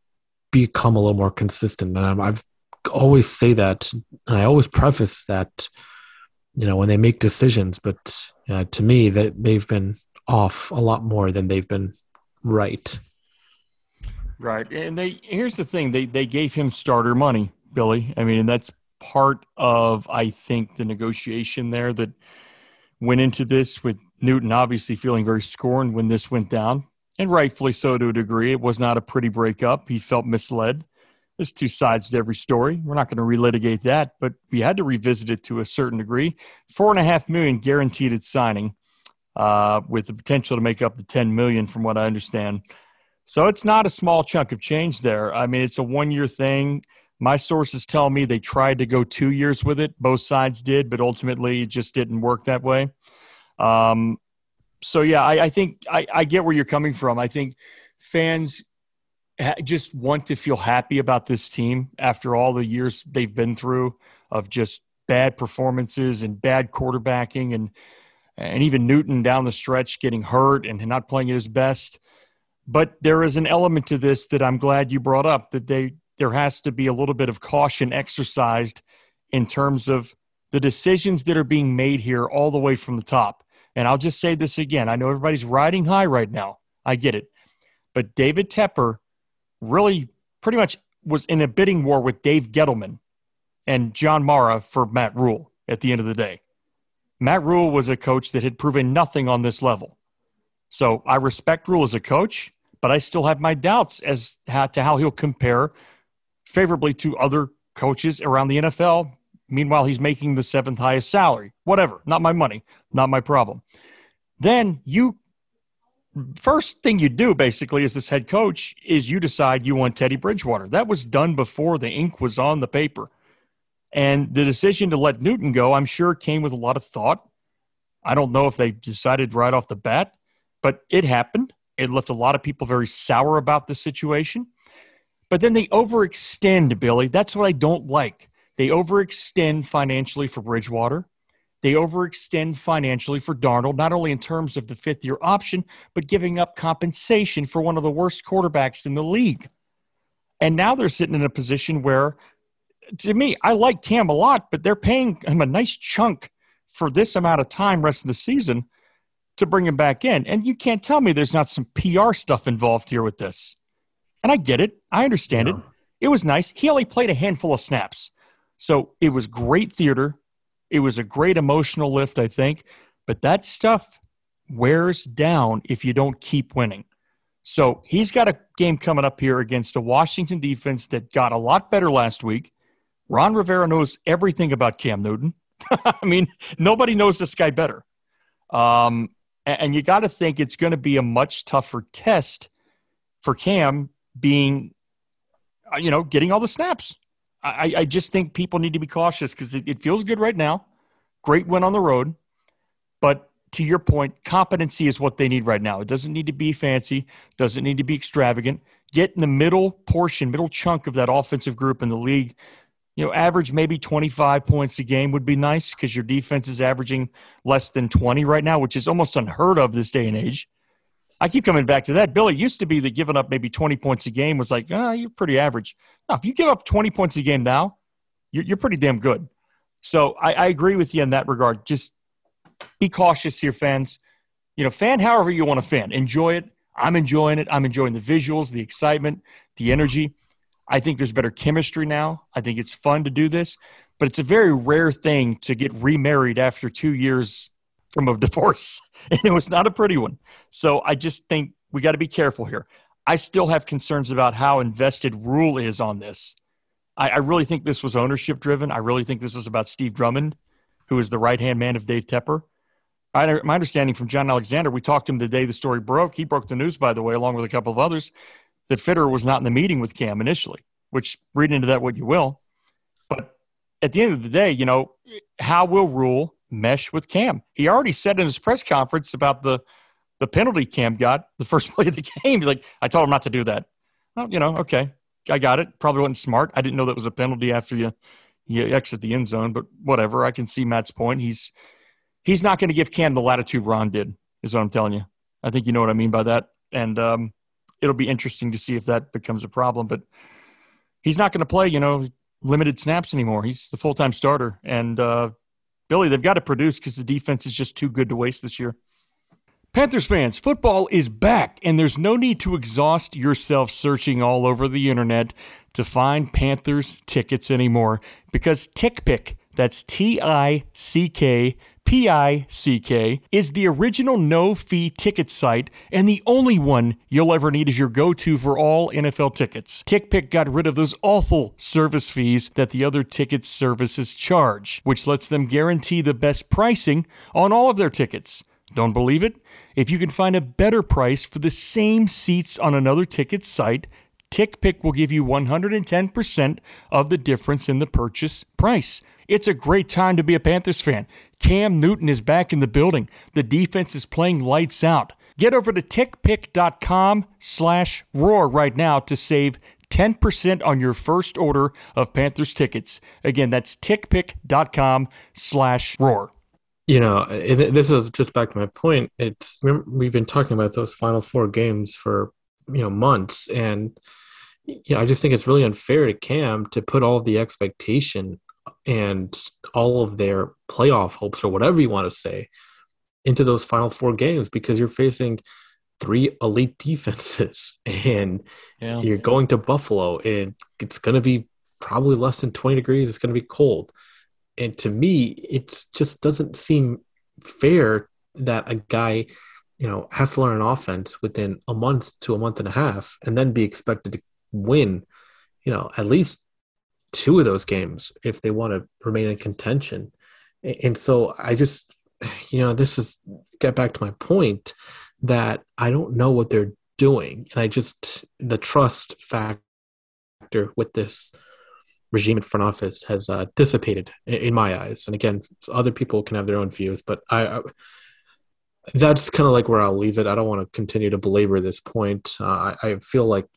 become a little more consistent. And I'm, I've always say that, and I always preface that, you know, when they make decisions. But uh, to me, that they've been off a lot more than they've been right. Right. And they here's the thing. They they gave him starter money, Billy. I mean, and that's part of, I think, the negotiation there that went into this with Newton obviously feeling very scorned when this went down. And rightfully so to a degree. It was not a pretty breakup. He felt misled. There's two sides to every story. We're not going to relitigate that, but we had to revisit it to a certain degree. Four and a half million guaranteed at signing. uh, with the potential to make up the ten million dollars from what I understand. So it's not a small chunk of change there. I mean, it's a one-year thing. My sources tell me they tried to go two years with it. Both sides did, but ultimately it just didn't work that way. Um, so, yeah, I, I think I, I get where you're coming from. I think fans ha- just want to feel happy about this team after all the years they've been through of just bad performances and bad quarterbacking and and even Newton down the stretch getting hurt and not playing at his best. But there is an element to this that I'm glad you brought up, that they there has to be a little bit of caution exercised in terms of the decisions that are being made here all the way from the top. And I'll just say this again. I know everybody's riding high right now. I get it. But David Tepper really pretty much was in a bidding war with Dave Gettleman and John Mara for Matt Rule at the end of the day. Matt Rule was a coach that had proven nothing on this level. So I respect Rule as a coach, but I still have my doubts as to how he'll compare favorably to other coaches around the N F L. Meanwhile, he's making the seventh highest salary. Whatever. Not my money. Not my problem. Then you – first thing you do basically as this head coach is you decide you want Teddy Bridgewater. That was done before the ink was on the paper. And the decision to let Newton go, I'm sure, came with a lot of thought. I don't know if they decided right off the bat, but it happened. It left a lot of people very sour about the situation. But then they overextend, Billy. That's what I don't like. They overextend financially for Bridgewater. They overextend financially for Darnold, not only in terms of the fifth-year option, but giving up compensation for one of the worst quarterbacks in the league. And now they're sitting in a position where, to me, I like Cam a lot, but they're paying him a nice chunk for this amount of time rest of the season to bring him back in. And you can't tell me there's not some P R stuff involved here with this. And I get it. I understand yeah. it. It was nice. He only played a handful of snaps. So it was great theater. It was a great emotional lift, I think. But that stuff wears down if you don't keep winning. So he's got a game coming up here against a Washington defense that got a lot better last week. Ron Rivera knows everything about Cam Newton. I mean, nobody knows this guy better. Um, and you got to think it's going to be a much tougher test for Cam being, you know, getting all the snaps. I, I just think people need to be cautious because it, it feels good right now. Great win on the road. But to your point, competency is what they need right now. It doesn't need to be fancy. Doesn't need to be extravagant. Get in the middle portion, middle chunk of that offensive group in the league. You know, average maybe twenty-five points a game would be nice because your defense is averaging less than twenty right now, which is almost unheard of this day and age. I keep coming back to that. Billy, it used to be that giving up maybe twenty points a game was like, ah, oh, you're pretty average. Now, if you give up twenty points a game now, you're, you're pretty damn good. So I, I agree with you in that regard. Just be cautious here, fans. You know, fan however you want to fan. Enjoy it. I'm enjoying it. I'm enjoying the visuals, the excitement, the energy. I think there's better chemistry now. I think it's fun to do this. But it's a very rare thing to get remarried after two years from a divorce, and it was not a pretty one. So I just think we got to be careful here. I still have concerns about how invested Rule is on this. I, I really think this was ownership driven. I really think this was about Steve Drummond, who is the right-hand man of Dave Tepper. I, my understanding from John Alexander, we talked to him the day the story broke. He broke the news, by the way, along with a couple of others, that Fitterer was not in the meeting with Cam initially, which read into that what you will. But at the end of the day, you know, how will Rule mesh with Cam? He already said in his press conference about the the penalty Cam got the first play of the game. He's like, I told him not to do that. Well, you know, okay, I got it. Probably wasn't smart. I didn't know that was a penalty after you you exit the end zone, but whatever. I can see Matt's point. He's he's not going to give Cam the latitude Ron did, is what I'm telling you. I think you know what I mean by that. And um, it'll be interesting to see if that becomes a problem. But he's not going to play, you know, limited snaps anymore. He's the full-time starter. And, uh, Billy, they've got to produce because the defense is just too good to waste this year. Panthers fans, football is back, and there's no need to exhaust yourself searching all over the internet to find Panthers tickets anymore because TickPick, that's T I C K P I C K, is the original no-fee ticket site and the only one you'll ever need as your go-to for all N F L tickets. TickPick got rid of those awful service fees that the other ticket services charge, which lets them guarantee the best pricing on all of their tickets. Don't believe it? If you can find a better price for the same seats on another ticket site, TickPick will give you one hundred ten percent of the difference in the purchase price. It's a great time to be a Panthers fan. Cam Newton is back in the building. The defense is playing lights out. Get over to TickPick.com slash Roar right now to save ten percent on your first order of Panthers tickets. Again, that's TickPick.com slash Roar. You know, this is just back to my point. It's we've been talking about those final four games for, you know, months. And, you know, I just think it's really unfair to Cam to put all the expectation and all of their playoff hopes or whatever you want to say into those final four games, because you're facing three elite defenses and yeah. you're going to Buffalo and it's going to be probably less than twenty degrees. It's going to be cold. And to me, it just doesn't seem fair that a guy, you know, has to learn an offense within a month to a month and a half and then be expected to win, you know, at least two of those games if they want to remain in contention. And so I just, you know, this is get back to my point that I don't know what they're doing. And I just, the trust factor with this regime in front office has uh, dissipated in my eyes. And again, other people can have their own views, but I, I that's kind of like where I'll leave it. I don't want to continue to belabor this point. Uh, I, I feel like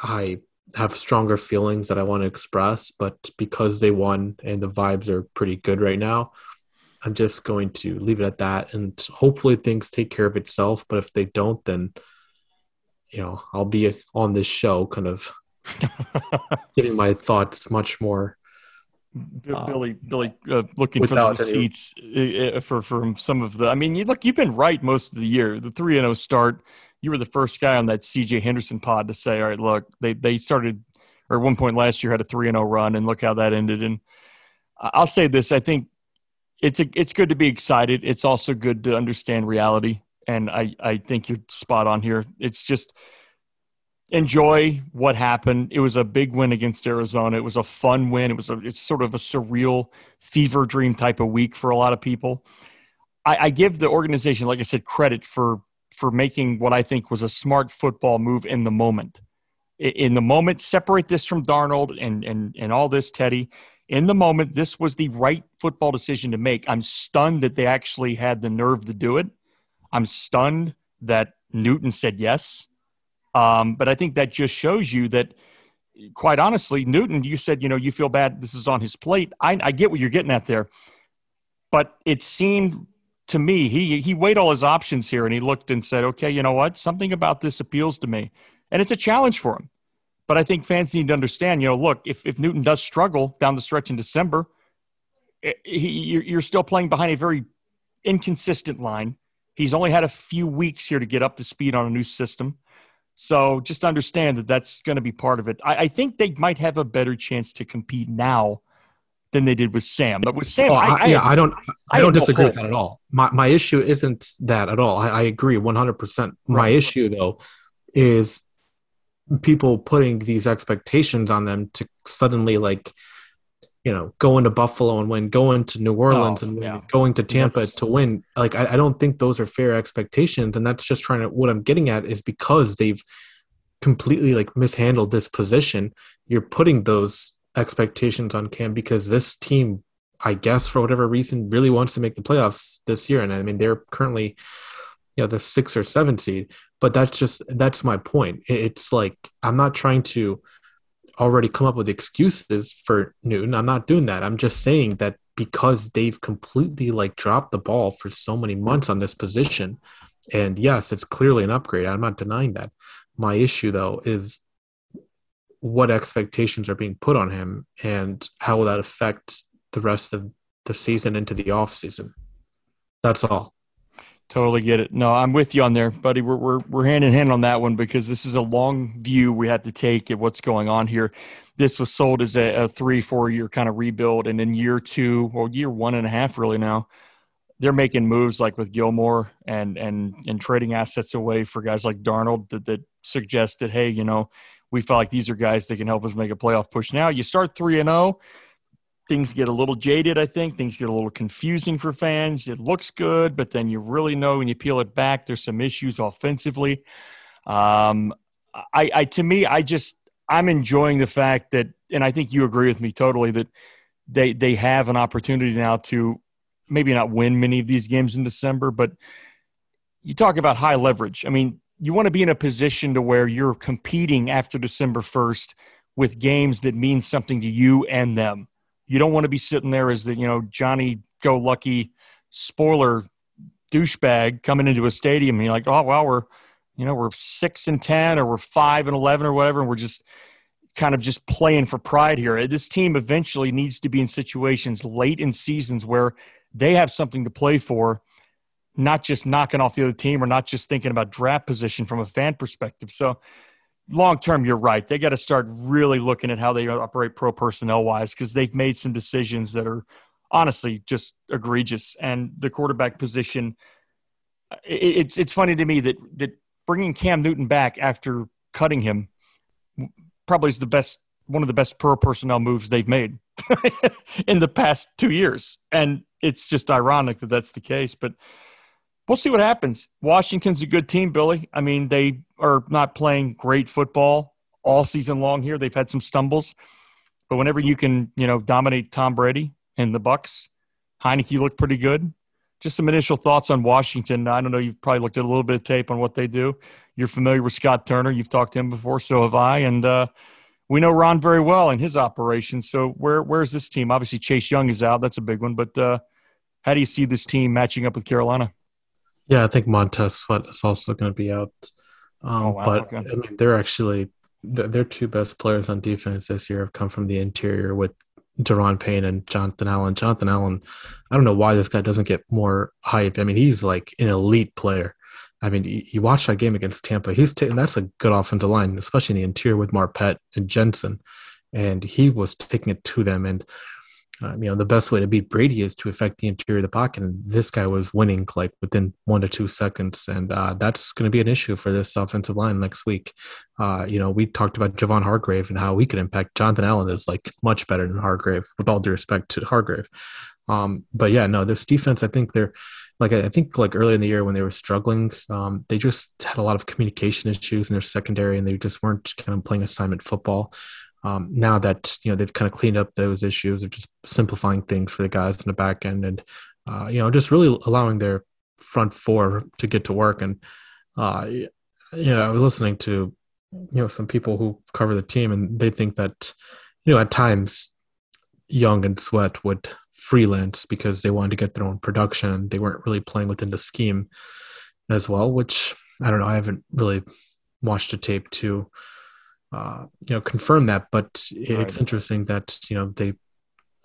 I have stronger feelings that I want to express, but because they won and the vibes are pretty good right now, I'm just going to leave it at that. And hopefully things take care of itself. But if they don't, then, you know, I'll be on this show kind of giving my thoughts much more. Billy, um, Billy, uh, looking for the receipts uh, for from some of the. I mean, you look, you've been right most of the year. The three and zero start. You were the first guy on that C J Henderson pod to say, "All right, look, they they started, or at one point last year had a three and zero run, and look how that ended." And I'll say this: I think it's a, it's good to be excited. It's also good to understand reality, and I I think you're spot on here. It's just. Enjoy what happened. It was a big win against Arizona. It was a fun win. It was a, it's sort of a surreal fever dream type of week for a lot of people. I, I give the organization, like I said, credit for, for making what I think was a smart football move in the moment. In, in the moment, separate this from Darnold and, and, and all this, Teddy. In the moment, this was the right football decision to make. I'm stunned that they actually had the nerve to do it. I'm stunned that Newton said yes. Um, but I think that just shows you that, quite honestly, Newton, you said, you know, you feel bad this is on his plate. I, I get what you're getting at there. But it seemed to me he he weighed all his options here, and he looked and said, okay, you know what? Something about this appeals to me. And it's a challenge for him. But I think fans need to understand, you know, look, if, if Newton does struggle down the stretch in December, he, you're still playing behind a very inconsistent line. He's only had a few weeks here to get up to speed on a new system. So just understand that that's going to be part of it. I, I think they might have a better chance to compete now than they did with Sam. But with Sam, oh, I, I, yeah, I don't, I, I don't disagree with that at all. My my issue isn't that at all. I, I agree one hundred percent. My right. issue though is people putting these expectations on them to suddenly, like, you know, go into Buffalo and win, go into New Orleans oh, and win, yeah. going to Tampa that's, to win. Like, I, I don't think those are fair expectations. And that's just trying to, what I'm getting at is because they've completely like mishandled this position. You're putting those expectations on Cam because this team, I guess, for whatever reason, really wants to make the playoffs this year. And I mean, they're currently, you know, the six or seven seed, but that's just, that's my point. It's like, I'm not trying to already come up with excuses for Newton. I'm not doing that. I'm just saying that because they've completely like dropped the ball for so many months on this position. And yes, it's clearly an upgrade. I'm not denying that. My issue though is what expectations are being put on him and how will that affect the rest of the season into the off season. That's all. Totally get it. No, I'm with you on there, buddy. We're we're we're hand in hand on that one because this is a long view we have to take at what's going on here. This was sold as a, a three, four-year kind of rebuild, and in year two, or year one and a half really now, they're making moves like with Gilmore and and and trading assets away for guys like Darnold that, that suggest that, hey, you know, we feel like these are guys that can help us make a playoff push. Now you start three and oh, things get a little jaded, I think. Things get a little confusing for fans. It looks good, but then you really know when you peel it back, there's some issues offensively. Um, I, I to me, I just – I'm enjoying the fact that – and I think you agree with me totally that they, they have an opportunity now to maybe not win many of these games in December, but you talk about high leverage. I mean, you want to be in a position to where you're competing after December first with games that mean something to you and them. You don't want to be sitting there as the, you know, Johnny-go-lucky spoiler douchebag coming into a stadium and you're like, oh, well, we're, you know, we're six and ten or we're five and eleven or whatever, and we're just kind of just playing for pride here. This team eventually needs to be in situations late in seasons where they have something to play for, not just knocking off the other team or not just thinking about draft position from a fan perspective. So long-term, you're right. They got to start really looking at how they operate pro personnel-wise, because they've made some decisions that are honestly just egregious. And the quarterback position, it's it's funny to me that that bringing Cam Newton back after cutting him probably is the best one of the best pro personnel moves they've made in the past two years. And it's just ironic that that's the case. But we'll see what happens. Washington's a good team, Billy. I mean, they are not playing great football all season long here. They've had some stumbles. But whenever you can, you know, dominate Tom Brady and the Bucs, Heineke looked pretty good. Just some initial thoughts on Washington. I don't know. You've probably looked at a little bit of tape on what they do. You're familiar with Scott Turner. You've talked to him before. So have I. And uh, we know Ron very well in his operation. So where where's this team? Obviously, Chase Young is out. That's a big one. But uh, how do you see this team matching up with Carolina? Yeah, I think Montez Sweat is also going to be out. Um, oh, wow. But okay. I mean, they're actually – their two best players on defense this year have come from the interior with Daron Payne and Jonathan Allen. Jonathan Allen, I don't know why this guy doesn't get more hype. I mean, he's like an elite player. I mean, you, you watch that game against Tampa. He's t- and that's a good offensive line, especially in the interior with Marpet and Jensen. And he was taking it to them. And Uh, you know, the best way to beat Brady is to affect the interior of the pocket. And this guy was winning like within one to two seconds. And uh, that's going to be an issue for this offensive line next week. Uh, you know, we talked about Javon Hargrave and how he could impact. Jonathan Allen is like much better than Hargrave, with all due respect to Hargrave. Um, but yeah, no, this defense, I think they're like, I think like earlier in the year when they were struggling, um, they just had a lot of communication issues in their secondary and they just weren't kind of playing assignment football. Um, now that, you know, they've kind of cleaned up those issues or just simplifying things for the guys in the back end and, uh, you know, just really allowing their front four to get to work. And, uh, you know, I was listening to, you know, some people who cover the team and they think that, you know, at times Young and Sweat would freelance because they wanted to get their own production and they weren't really playing within the scheme as well, which I don't know. I haven't really watched the tape to Uh, you know, confirm that, but it's right. Interesting that, you know, they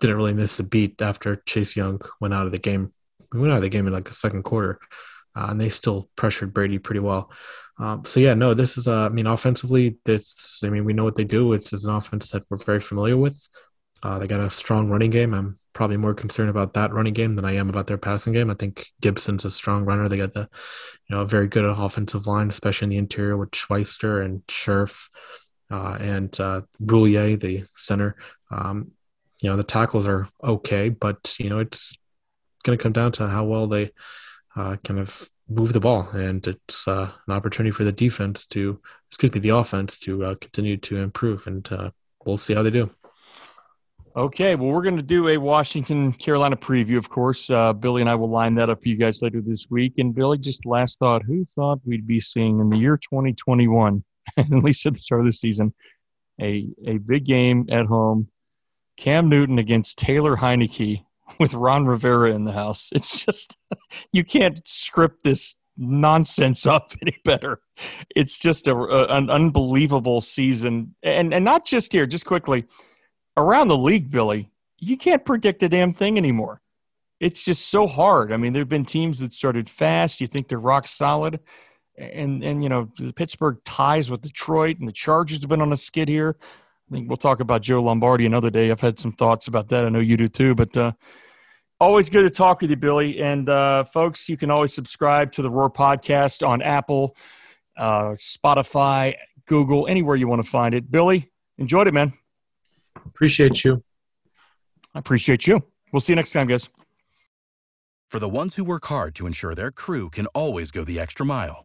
didn't really miss a beat after Chase Young went out of the game. We went out of the game in like the second quarter, uh, and they still pressured Brady pretty well. Um, so yeah, no, this is, uh, I mean, offensively, this, I mean, we know what they do. It's, it's an offense that we're very familiar with. Uh, they got a strong running game. I'm probably more concerned about that running game than I am about their passing game. I think Gibson's a strong runner. They got the, you know, very good offensive line, especially in the interior with Schweister and Scherf. Uh, and uh, Brouillet, the center, um, you know, the tackles are okay, but, you know, it's going to come down to how well they uh, kind of move the ball. And it's uh, an opportunity for the defense to, excuse me, the offense to uh, continue to improve. And uh, we'll see how they do. Okay. Well, we're going to do a Washington, Carolina preview, of course. Uh, Billy and I will line that up for you guys later this week. And Billy, just last thought, who thought we'd be seeing in the year twenty twenty-one? At least at the start of the season, a a big game at home, Cam Newton against Taylor Heineke with Ron Rivera in the house. It's just, you can't script this nonsense up any better. It's just a, a, an unbelievable season. And, and not just here, just quickly, around the league, Billy, you can't predict a damn thing anymore. It's just so hard. I mean, there have been teams that started fast. You think they're rock solid. And, and you know, the Pittsburgh ties with Detroit and the Chargers have been on a skid here. I think we'll talk about Joe Lombardi another day. I've had some thoughts about that. I know you do too. But uh, always good to talk with you, Billy. And, uh, folks, you can always subscribe to the Roar Podcast on Apple, uh, Spotify, Google, anywhere you want to find it. Billy, enjoyed it, man. Appreciate you. I appreciate you. We'll see you next time, guys. For the ones who work hard to ensure their crew can always go the extra mile,